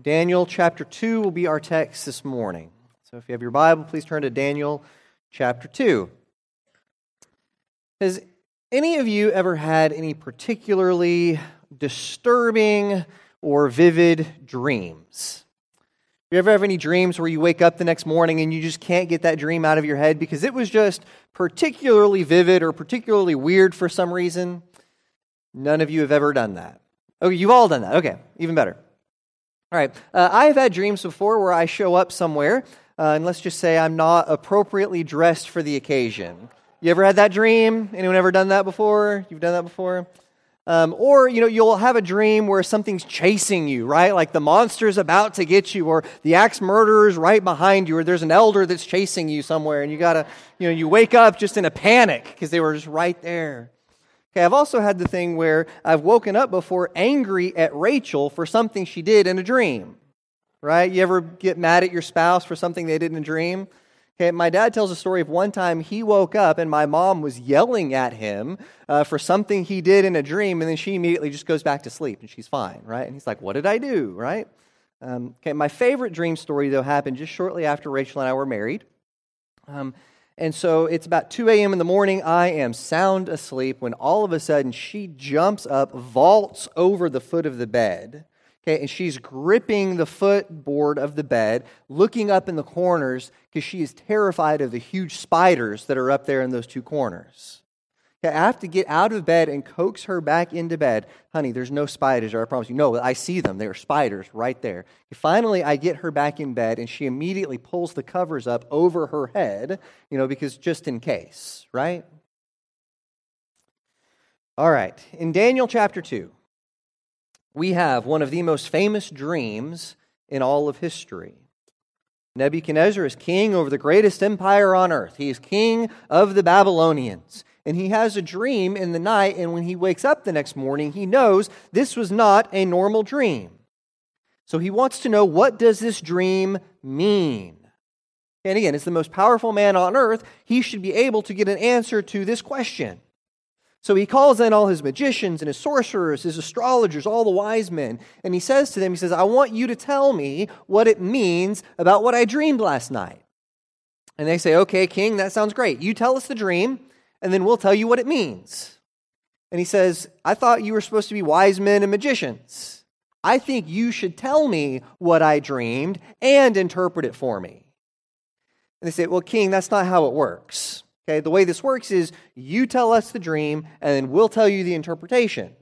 Daniel chapter 2 will be our text this morning. So if you have your Bible, please turn to Daniel chapter 2. Has any of you ever had any particularly disturbing or vivid dreams? You ever have any dreams where you wake up the next morning and you just can't get that dream out of your head because it was just particularly vivid or particularly weird for some reason? None of you have ever done that. Oh, you've all done that. Okay, even better. All right, I have had dreams before where I show up somewhere, and let's just say I'm not appropriately dressed for the occasion. You ever had that dream? Anyone ever done that before? You've done that before? Or, you know, you'll have a dream where something's chasing you, right? Like the monster's about to get you, or the axe murderer's right behind you, or there's an elder that's chasing you somewhere, and you gotta, you know, you wake up just in a panic because they were just right there. Okay, I've also had the thing where I've woken up before angry at Rachel for something she did in a dream, right? You ever get mad at your spouse for something they did in a dream? Okay, my dad tells a story of one time he woke up and my mom was yelling at him for something he did in a dream, and then she immediately just goes back to sleep and she's fine, right? And he's like, what did I do, right? Okay, my favorite dream story, though, happened just shortly after Rachel and I were married. And so it's about 2 a.m. in the morning, I am sound asleep, when all of a sudden she jumps up, vaults over the foot of the bed, okay, and she's gripping the footboard of the bed, looking up in the corners, because she is terrified of the huge spiders that are up there in those two corners. Okay, I have to get out of bed and coax her back into bed. Honey, there's no spiders, I promise you. No, I see them. There are spiders right there. And finally, I get her back in bed, and she immediately pulls the covers up over her head, you know, because just in case, right? All right, in Daniel chapter 2, we have one of the most famous dreams in all of history. Nebuchadnezzar is king over the greatest empire on earth. He is king of the Babylonians. And he has a dream in the night, and when he wakes up the next morning, he knows this was not a normal dream. So he wants to know, what does this dream mean? And again, as the most powerful man on earth, he should be able to get an answer to this question. So he calls in all his magicians and his sorcerers, his astrologers, all the wise men, and he says to them, he says, I want you to tell me what it means about what I dreamed last night. And they say, okay, king, that sounds great. You tell us the dream, and then we'll tell you what it means. And he says, I thought you were supposed to be wise men and magicians. I think you should tell me what I dreamed and interpret it for me. And they say, well, king, that's not how it works. Okay, the way this works is you tell us the dream, and then we'll tell you the interpretation.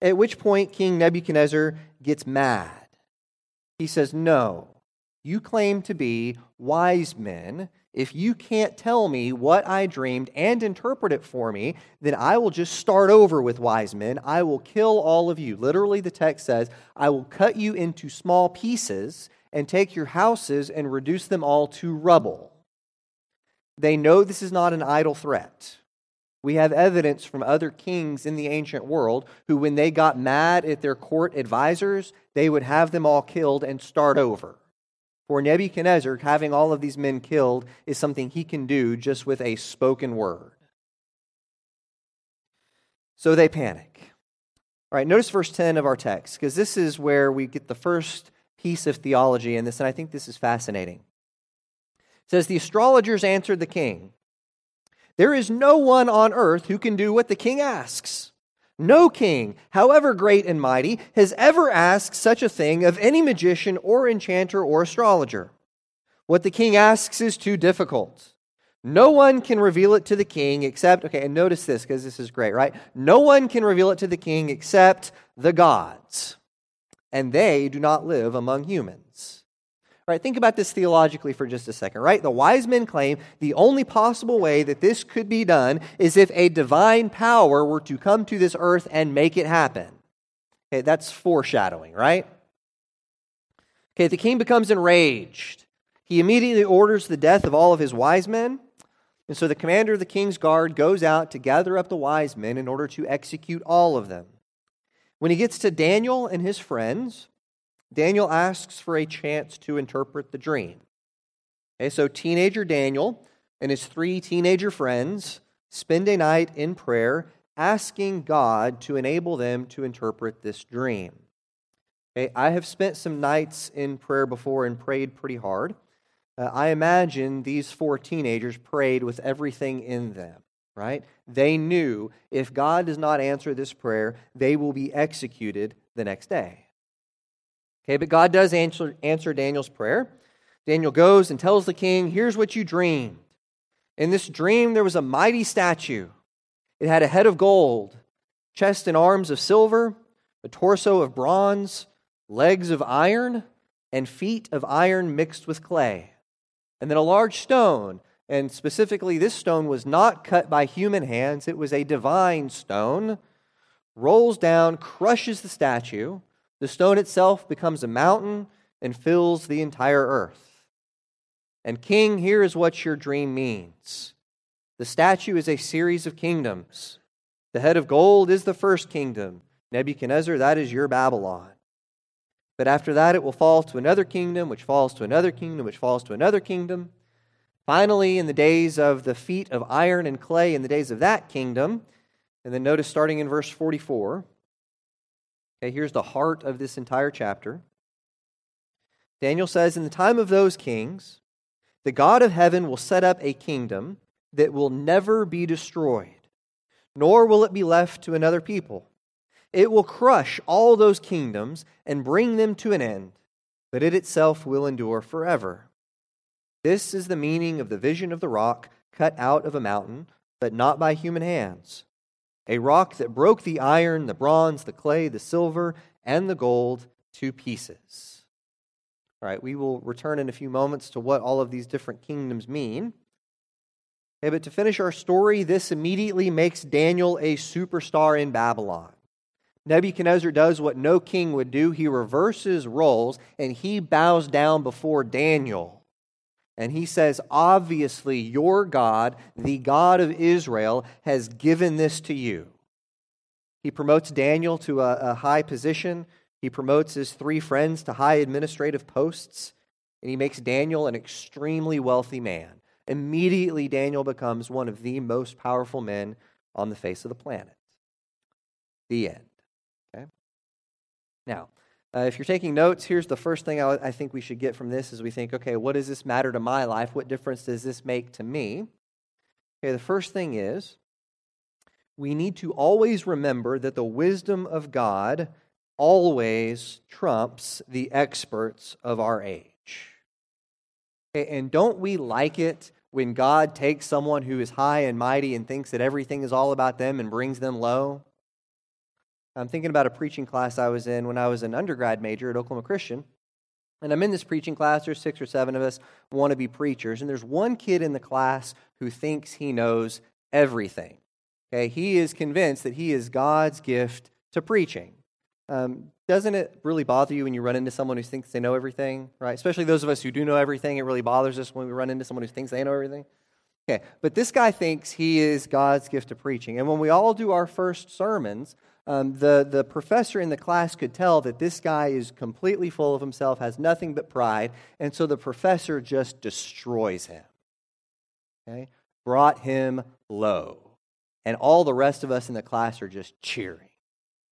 At which point, King Nebuchadnezzar gets mad. He says, no, you claim to be wise men. If you can't tell me what I dreamed and interpret it for me, then I will just start over with wise men. I will kill all of you. Literally, the text says, I will cut you into small pieces and take your houses and reduce them all to rubble. They know this is not an idle threat. We have evidence from other kings in the ancient world who, when they got mad at their court advisors, they would have them all killed and start over. For Nebuchadnezzar, having all of these men killed is something he can do just with a spoken word. So they panic. All right, notice verse 10 of our text, because this is where we get the first piece of theology in this, and I think this is fascinating. It says, the astrologers answered the king, there is no one on earth who can do what the king asks. No king, however great and mighty, has ever asked such a thing of any magician or enchanter or astrologer. What the king asks is too difficult. No one can reveal it to the king except, okay, and notice this because this is great, right? No one can reveal it to the king except the gods, and they do not live among humans. All right, think about this theologically for just a second, right? The wise men claim the only possible way that this could be done is if a divine power were to come to this earth and make it happen. Okay, that's foreshadowing, right? Okay, the king becomes enraged. He immediately orders the death of all of his wise men. And so the commander of the king's guard goes out to gather up the wise men in order to execute all of them. When he gets to Daniel and his friends, Daniel asks for a chance to interpret the dream. Okay, so teenager Daniel and his three teenager friends spend a night in prayer asking God to enable them to interpret this dream. Okay, I have spent some nights in prayer before and prayed pretty hard. I imagine these four teenagers prayed with everything in them, right? They knew if God does not answer this prayer, they will be executed the next day. Okay, but God does answer Daniel's prayer. Daniel goes and tells the king, here's what you dreamed. In this dream, there was a mighty statue. It had a head of gold, chest and arms of silver, a torso of bronze, legs of iron, and feet of iron mixed with clay. And then a large stone, and specifically this stone was not cut by human hands, it was a divine stone, rolls down, crushes the statue. The stone itself becomes a mountain and fills the entire earth. And king, here is what your dream means. The statue is a series of kingdoms. The head of gold is the first kingdom. Nebuchadnezzar, that is your Babylon. But after that, it will fall to another kingdom, which falls to another kingdom, which falls to another kingdom. Finally, in the days of the feet of iron and clay, in the days of that kingdom, and then notice starting in verse 44, okay, here's the heart of this entire chapter. Daniel says, in the time of those kings, the God of heaven will set up a kingdom that will never be destroyed, nor will it be left to another people. It will crush all those kingdoms and bring them to an end, but it itself will endure forever. This is the meaning of the vision of the rock cut out of a mountain, but not by human hands. A rock that broke the iron, the bronze, the clay, the silver, and the gold to pieces. All right, we will return in a few moments to what all of these different kingdoms mean. Okay, but to finish our story, this immediately makes Daniel a superstar in Babylon. Nebuchadnezzar does what no king would do. He reverses roles and he bows down before Daniel. And he says, obviously, your God, the God of Israel, has given this to you. He promotes Daniel to a high position. He promotes his three friends to high administrative posts. And he makes Daniel an extremely wealthy man. Immediately, Daniel becomes one of the most powerful men on the face of the planet. The end. Now, if you're taking notes, here's the first thing I think we should get from this is we think, okay, what does this matter to my life? What difference does this make to me? Okay, the first thing is we need to always remember that the wisdom of God always trumps the experts of our age. Okay, and don't we like it when God takes someone who is high and mighty and thinks that everything is all about them and brings them low? I'm thinking about a preaching class I was in when I was an undergrad major at Oklahoma Christian. And I'm in this preaching class. There's 6 or 7 of us want to be preachers. And there's one kid in the class who thinks he knows everything. Okay, he is convinced that he is God's gift to preaching. Doesn't it really bother you when you run into someone who thinks they know everything, right? Especially those of us who do know everything. It really bothers us when we run into someone who thinks they know everything. Okay, but this guy thinks he is God's gift to preaching. And when we all do our first sermons, the professor in the class could tell that this guy is completely full of himself, has nothing but pride, and so the professor just destroys him. Okay? Brought him low. And all the rest of us in the class are just cheering.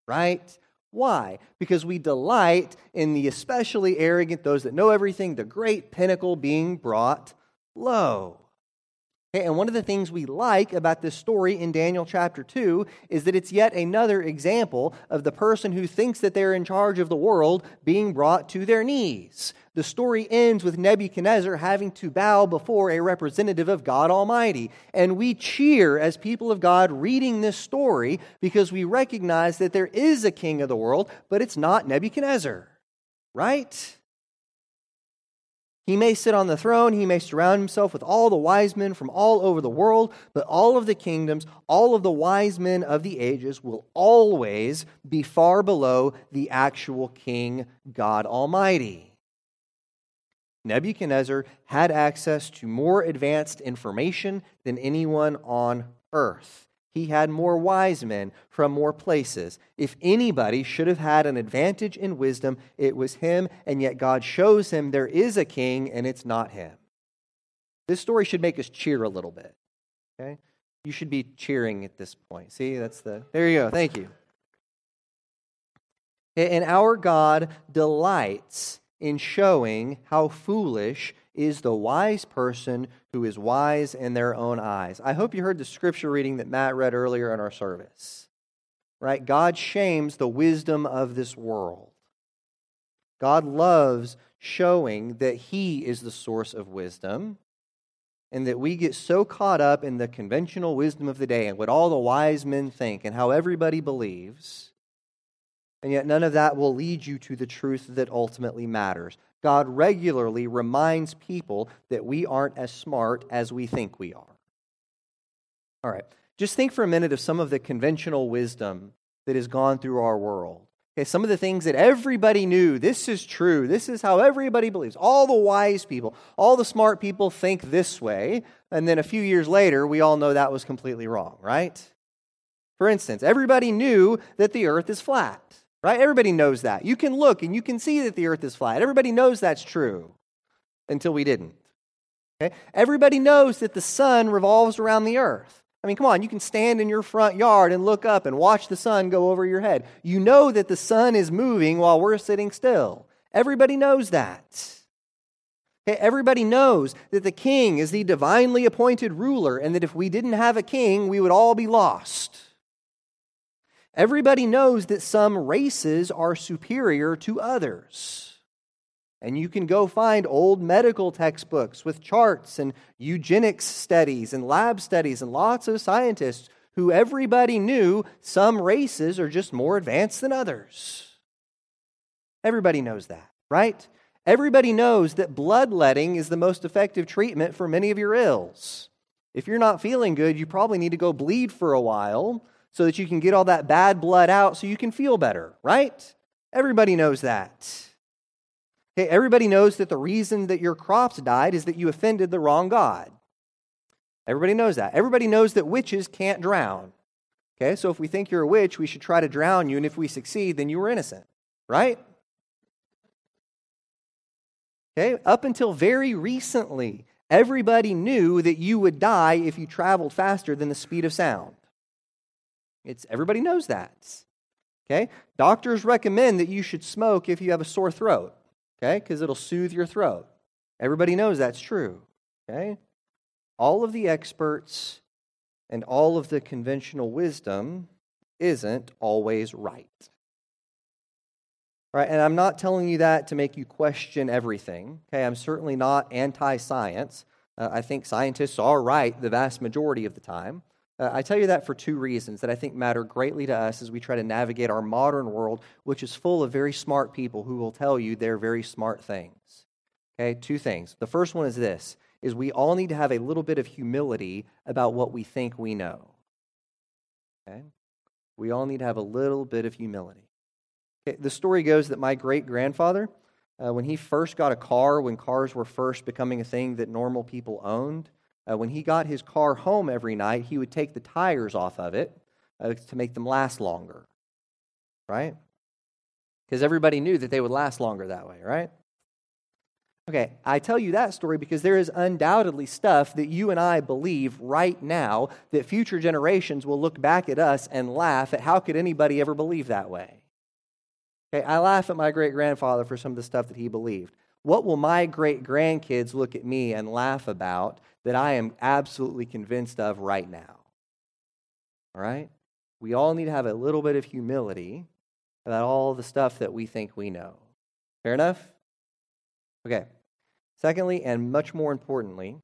Right? Why? Because we delight in the especially arrogant, those that know everything, the great pinnacle being brought low. Okay, and one of the things we like about this story in Daniel chapter 2 is that it's yet another example of the person who thinks that they're in charge of the world being brought to their knees. The story ends with Nebuchadnezzar having to bow before a representative of God Almighty. And we cheer as people of God reading this story because we recognize that there is a king of the world, but it's not Nebuchadnezzar, right? He may sit on the throne, he may surround himself with all the wise men from all over the world, but all of the kingdoms, all of the wise men of the ages will always be far below the actual King, God Almighty. Nebuchadnezzar had access to more advanced information than anyone on earth. He had more wise men from more places. If anybody should have had an advantage in wisdom, it was him, and yet God shows him there is a king, and it's not him. This story should make us cheer a little bit, okay? You should be cheering at this point. See, there you go, thank you. And our God delights in showing how foolish is the wise person who is wise in their own eyes. I hope you heard the scripture reading that Matt read earlier in our service. Right? God shames the wisdom of this world. God loves showing that He is the source of wisdom, and that we get so caught up in the conventional wisdom of the day and what all the wise men think and how everybody believes, and yet none of that will lead you to the truth that ultimately matters. God regularly reminds people that we aren't as smart as we think we are. All right, just think for a minute of some of the conventional wisdom that has gone through our world. Okay, some of the things that everybody knew, this is true, this is how everybody believes. All the wise people, all the smart people think this way, and then a few years later, we all know that was completely wrong, right? For instance, everybody knew that the earth is flat. Right? Everybody knows that. You can look and you can see that the earth is flat. Everybody knows that's true until we didn't. Okay? Everybody knows that the sun revolves around the earth. I mean, come on, you can stand in your front yard and look up and watch the sun go over your head. You know that the sun is moving while we're sitting still. Everybody knows that. Okay? Everybody knows that the king is the divinely appointed ruler and that if we didn't have a king, we would all be lost. Everybody knows that some races are superior to others. And you can go find old medical textbooks with charts and eugenics studies and lab studies and lots of scientists who everybody knew some races are just more advanced than others. Everybody knows that, right? Everybody knows that bloodletting is the most effective treatment for many of your ills. If you're not feeling good, you probably need to go bleed for a while, so that you can get all that bad blood out so you can feel better, right? Everybody knows that. Okay, everybody knows that the reason that your crops died is that you offended the wrong God. Everybody knows that. Everybody knows that witches can't drown. Okay, so if we think you're a witch, we should try to drown you, and if we succeed, then you were innocent, right? Okay, up until very recently, everybody knew that you would die if you traveled faster than the speed of sound. Everybody knows that, okay? Doctors recommend that you should smoke if you have a sore throat, okay? Because it'll soothe your throat. Everybody knows that's true, okay? All of the experts and all of the conventional wisdom isn't always right. All right, and I'm not telling you that to make you question everything, okay? I'm certainly not anti-science. I think scientists are right the vast majority of the time. I tell you that for two reasons that I think matter greatly to us as we try to navigate our modern world, which is full of very smart people who will tell you they're very smart things. Okay, two things. The first one is this, is we all need to have a little bit of humility about what we think we know. Okay? We all need to have a little bit of humility. Okay, the story goes that my great-grandfather, when he first got a car, when cars were first becoming a thing that normal people owned, when he got his car home every night, he would take the tires off of it to make them last longer, right? Because everybody knew that they would last longer that way, right? Okay, I tell you that story because there is undoubtedly stuff that you and I believe right now that future generations will look back at us and laugh at how could anybody ever believe that way? Okay, I laugh at my great-grandfather for some of the stuff that he believed. What will my great-grandkids look at me and laugh about that I am absolutely convinced of right now? All right? We all need to have a little bit of humility about all the stuff that we think we know. Fair enough? Okay. Secondly, and much more importantly,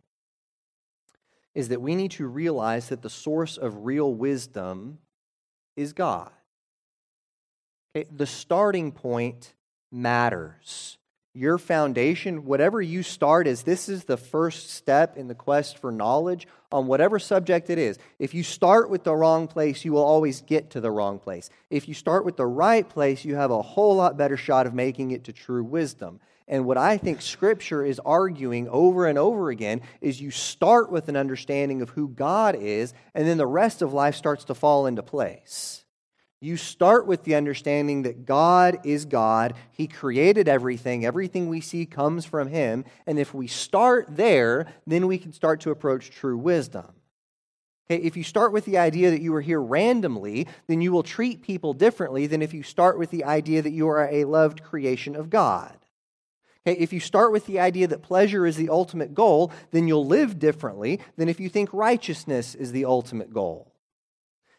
is that we need to realize that the source of real wisdom is God. Okay? The starting point matters. Your foundation, whatever you start as, this is the first step in the quest for knowledge on whatever subject it is. If you start with the wrong place, you will always get to the wrong place. If you start with the right place, you have a whole lot better shot of making it to true wisdom. And what I think Scripture is arguing over and over again is you start with an understanding of who God is, and then the rest of life starts to fall into place. You start with the understanding that God is God. He created everything. Everything we see comes from Him. And if we start there, then we can start to approach true wisdom. Okay, if you start with the idea that you are here randomly, then you will treat people differently than if you start with the idea that you are a loved creation of God. Okay, if you start with the idea that pleasure is the ultimate goal, then you'll live differently than if you think righteousness is the ultimate goal.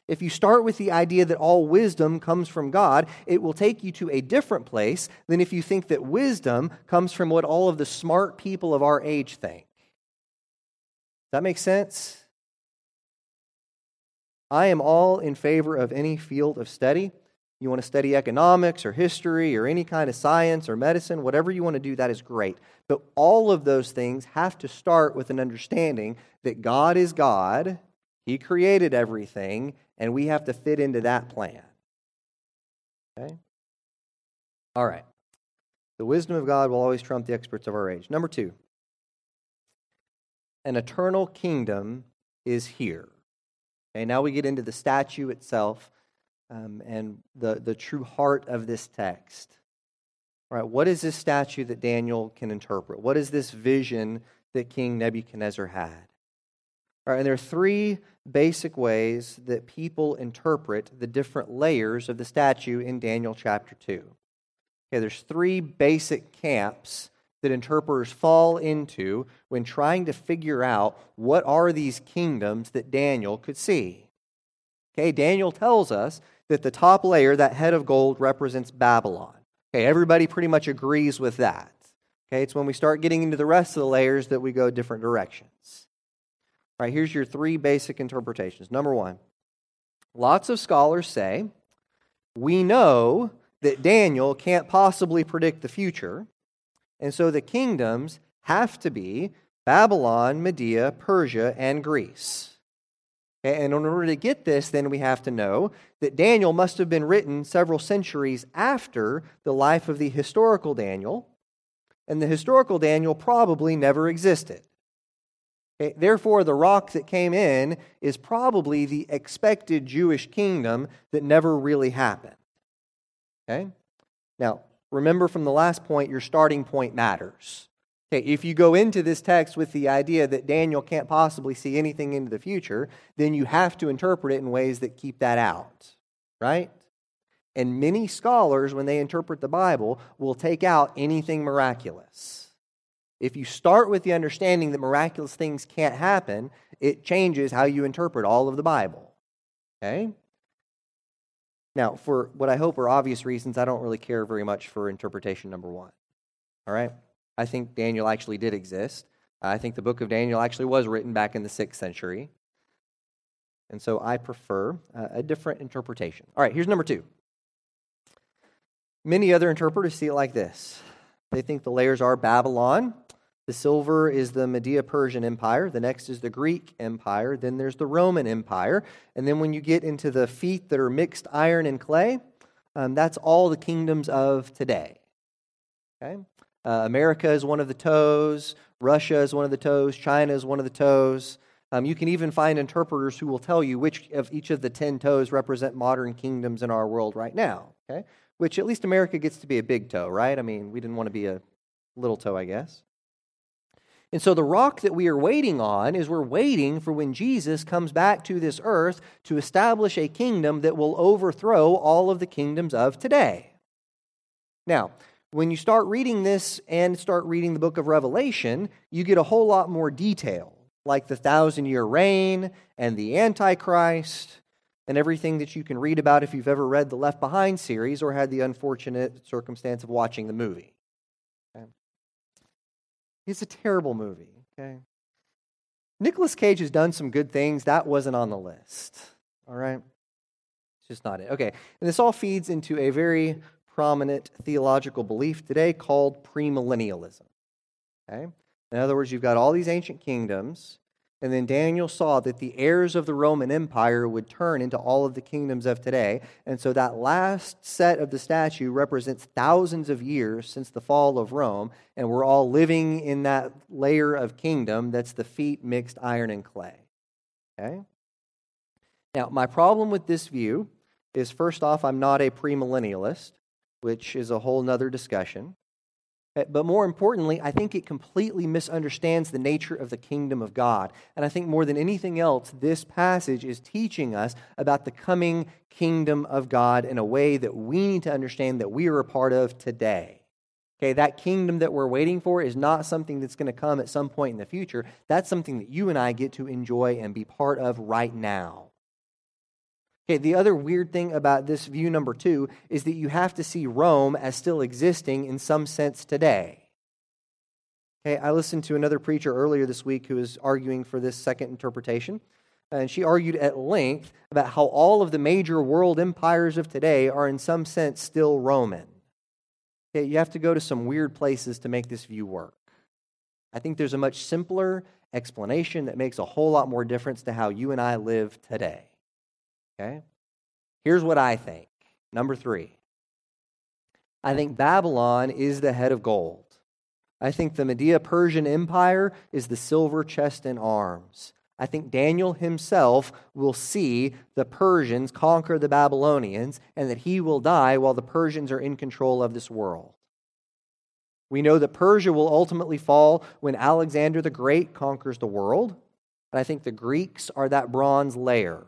If you start with the idea that all wisdom comes from God, it will take you to a different place than if you think that wisdom comes from what all of the smart people of our age think. Does that make sense? I am all in favor of any field of study. You want to study economics or history or any kind of science or medicine, whatever you want to do, that is great. But all of those things have to start with an understanding that God is God, He created everything, and we have to fit into that plan. Okay? All right. The wisdom of God will always trump the experts of our age. Number two, an eternal kingdom is here. Okay, now we get into the statue itself and the true heart of this text. All right, what is this statue that Daniel can interpret? What is this vision that King Nebuchadnezzar had? All right, and there are three basic ways that people interpret the different layers of the statue in Daniel chapter 2. Okay, there's three basic camps that interpreters fall into when trying to figure out what are these kingdoms that Daniel could see. Okay, Daniel tells us that the top layer, that head of gold, represents Babylon. Okay, everybody pretty much agrees with that. Okay, it's when we start getting into the rest of the layers that we go different directions. All right, here's your three basic interpretations. Number one, lots of scholars say, we know that Daniel can't possibly predict the future, and so the kingdoms have to be Babylon, Media, Persia, and Greece. Okay, and in order to get this, then we have to know that Daniel must have been written several centuries after the life of the historical Daniel, and the historical Daniel probably never existed. Okay, therefore, the rock that came in is probably the expected Jewish kingdom that never really happened. Okay? Now, remember from the last point, your starting point matters. Okay, if you go into this text with the idea that Daniel can't possibly see anything into the future, then you have to interpret it in ways that keep that out, right? And many scholars, when they interpret the Bible, will take out anything miraculous. If you start with the understanding that miraculous things can't happen, it changes how you interpret all of the Bible, okay? Now, for what I hope are obvious reasons, I don't really care very much for interpretation number one. All right? I think Daniel actually did exist. I think the book of Daniel actually was written back in the 6th century. And so I prefer a different interpretation. All right, here's number two. Many other interpreters see it like this. They think the layers are Babylon. The silver is the Medo-Persian Empire. The next is the Greek Empire. Then there's the Roman Empire. And then when you get into the feet that are mixed iron and clay, that's all the kingdoms of today. Okay, America is one of the toes. Russia is one of the toes. China is one of the toes. You can even find interpreters who will tell you which of each of the 10 toes represent modern kingdoms in our world right now. Okay, which at least America gets to be a big toe, right? I mean, we didn't want to be a little toe, I guess. And so the rock that we are waiting on is we're waiting for when Jesus comes back to this earth to establish a kingdom that will overthrow all of the kingdoms of today. Now, when you start reading this and start reading the book of Revelation, you get a whole lot more detail, like the 1,000-year reign and the Antichrist and everything that you can read about if you've ever read the Left Behind series or had the unfortunate circumstance of watching the movie. It's a terrible movie, okay? Nicolas Cage has done some good things. That wasn't on the list, all right? It's just not it. Okay, and this all feeds into a very prominent theological belief today called premillennialism, okay? In other words, you've got all these ancient kingdoms, and then Daniel saw that the heirs of the Roman Empire would turn into all of the kingdoms of today, and so that last set of the statue represents thousands of years since the fall of Rome, and we're all living in that layer of kingdom that's the feet mixed iron and clay. Okay? Now, my problem with this view is, first off, I'm not a premillennialist, which is a whole nother discussion. But more importantly, I think it completely misunderstands the nature of the kingdom of God. And I think more than anything else, this passage is teaching us about the coming kingdom of God in a way that we need to understand that we are a part of today. Okay, that kingdom that we're waiting for is not something that's going to come at some point in the future. That's something that you and I get to enjoy and be part of right now. Okay, the other weird thing about this view number two is that you have to see Rome as still existing in some sense today. Okay, I listened to another preacher earlier this week who was arguing for this second interpretation, and she argued at length about how all of the major world empires of today are in some sense still Roman. Okay, you have to go to some weird places to make this view work. I think there's a much simpler explanation that makes a whole lot more difference to how you and I live today. Okay, here's what I think. Number three, I think Babylon is the head of gold. I think the Medo-Persian Empire is the silver chest and arms. I think Daniel himself will see the Persians conquer the Babylonians and that he will die while the Persians are in control of this world. We know that Persia will ultimately fall when Alexander the Great conquers the world. And I think the Greeks are that bronze layer.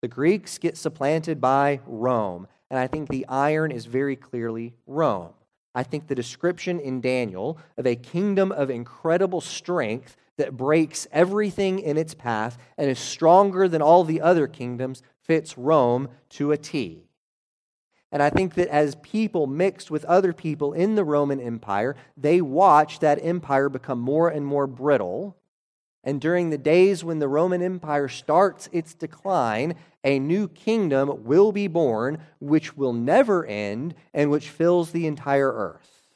The Greeks get supplanted by Rome, and I think the iron is very clearly Rome. I think the description in Daniel of a kingdom of incredible strength that breaks everything in its path and is stronger than all the other kingdoms fits Rome to a T. And I think that as people mixed with other people in the Roman Empire, they watch that empire become more and more brittle. And during the days when the Roman Empire starts its decline, a new kingdom will be born, which will never end, and which fills the entire earth.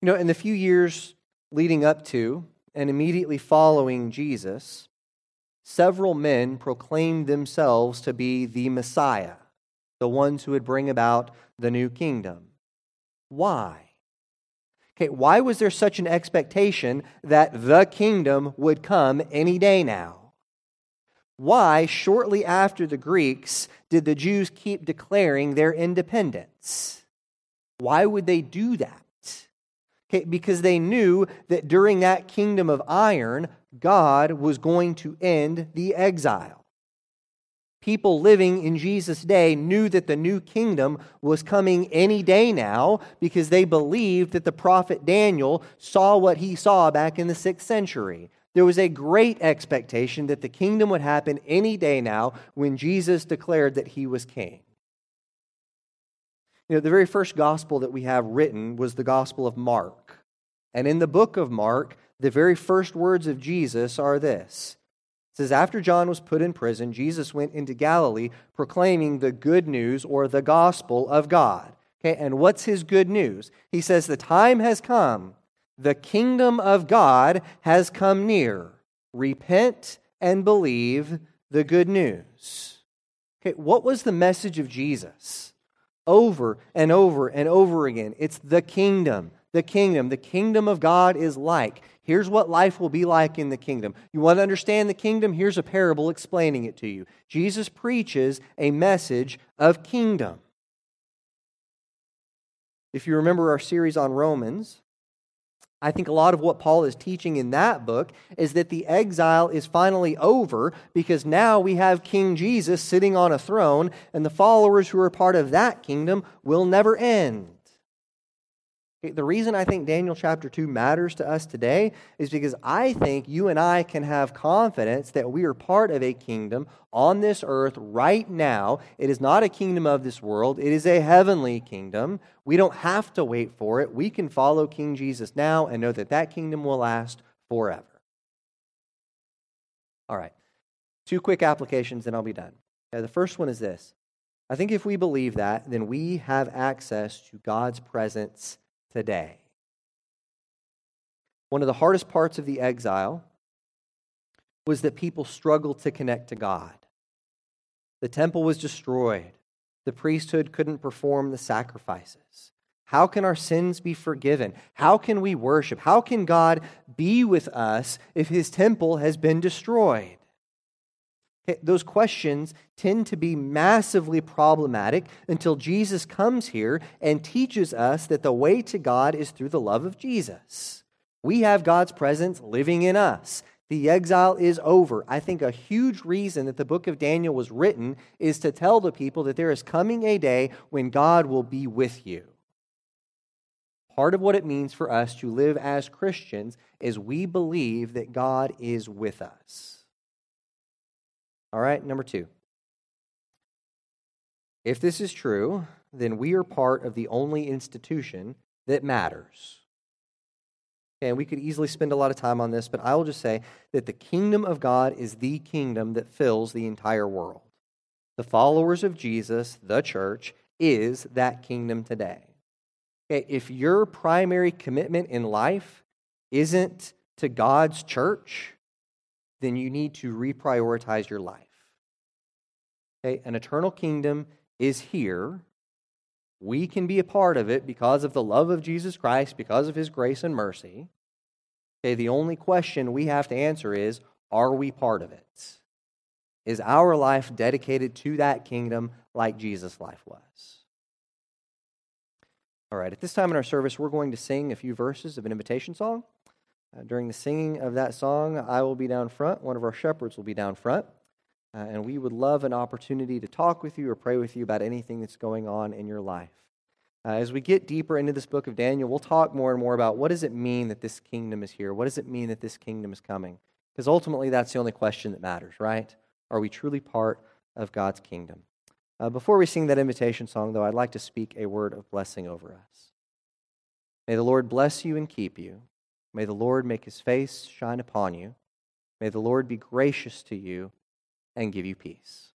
You know, in the few years leading up to and immediately following Jesus, several men proclaimed themselves to be the Messiah, the ones who would bring about the new kingdom. Why? Okay, why was there such an expectation that the kingdom would come any day now? Why, shortly after the Greeks, did the Jews keep declaring their independence? Why would they do that? Okay, because they knew that during that kingdom of iron, God was going to end the exile. People living in Jesus' day knew that the new kingdom was coming any day now because they believed that the prophet Daniel saw what he saw back in the 6th century. There was a great expectation that the kingdom would happen any day now when Jesus declared that he was king. You know, the very first gospel that we have written was the Gospel of Mark. And in the book of Mark, the very first words of Jesus are this. It says, after John was put in prison, Jesus went into Galilee proclaiming the good news or the gospel of God. Okay, and what's his good news? He says, the time has come. The kingdom of God has come near. Repent and believe the good news. Okay, what was the message of Jesus? Over and over and over again, it's the kingdom. The kingdom. The kingdom of God is like. Here's what life will be like in the kingdom. You want to understand the kingdom? Here's a parable explaining it to you. Jesus preaches a message of kingdom. If you remember our series on Romans, I think a lot of what Paul is teaching in that book is that the exile is finally over because now we have King Jesus sitting on a throne, and the followers who are part of that kingdom will never end. The reason I think Daniel chapter 2 matters to us today is because I think you and I can have confidence that we are part of a kingdom on this earth right now. It is not a kingdom of this world. It is a heavenly kingdom. We don't have to wait for it. We can follow King Jesus now and know that that kingdom will last forever. All right, 2 quick applications and I'll be done. Okay, the first one is this. I think if we believe that, then we have access to God's presence today. One of the hardest parts of the exile was that people struggled to connect to God. The temple was destroyed. The priesthood couldn't perform the sacrifices. How can our sins be forgiven? How can we worship? How can God be with us if his temple has been destroyed? Those questions tend to be massively problematic until Jesus comes here and teaches us that the way to God is through the love of Jesus. We have God's presence living in us. The exile is over. I think a huge reason that the book of Daniel was written is to tell the people that there is coming a day when God will be with you. Part of what it means for us to live as Christians is we believe that God is with us. All right, number two. If this is true, then we are part of the only institution that matters. And we could easily spend a lot of time on this, but I will just say that the kingdom of God is the kingdom that fills the entire world. The followers of Jesus, the church, is that kingdom today. Okay, if your primary commitment in life isn't to God's church, then you need to reprioritize your life. Okay, an eternal kingdom is here. We can be a part of it because of the love of Jesus Christ, because of His grace and mercy. Okay, the only question we have to answer is, are we part of it? Is our life dedicated to that kingdom like Jesus' life was? All right, at this time in our service, we're going to sing a few verses of an invitation song. During the singing of that song, I will be down front. One of our shepherds will be down front. And we would love an opportunity to talk with you or pray with you about anything that's going on in your life. As we get deeper into this book of Daniel, we'll talk more and more about what does it mean that this kingdom is here? What does it mean that this kingdom is coming? Because ultimately, that's the only question that matters, right? Are we truly part of God's kingdom? Before we sing that invitation song, though, I'd like to speak a word of blessing over us. May the Lord bless you and keep you. May the Lord make His face shine upon you. May the Lord be gracious to you and give you peace.